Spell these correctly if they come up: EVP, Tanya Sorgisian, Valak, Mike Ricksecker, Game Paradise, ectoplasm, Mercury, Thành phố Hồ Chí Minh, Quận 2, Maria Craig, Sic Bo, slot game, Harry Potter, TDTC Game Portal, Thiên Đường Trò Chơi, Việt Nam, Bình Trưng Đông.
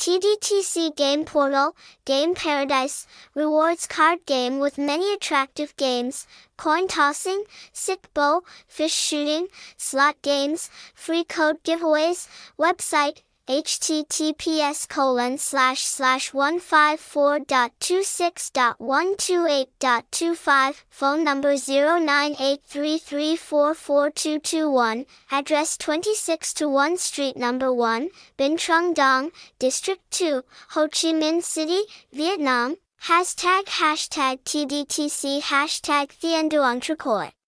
TDTC Game Portal, Game Paradise, rewards card game with many attractive games, coin tossing, Sic Bo, fish shooting, slot games, free code giveaways, website, https://154.26.128.25, phone number 0983344221, address 2621 Street number 1, Bình Trưng Đông, District 2, Ho Chi Minh City, Vietnam, #TDTC #Thiên Đường Trò Chơi.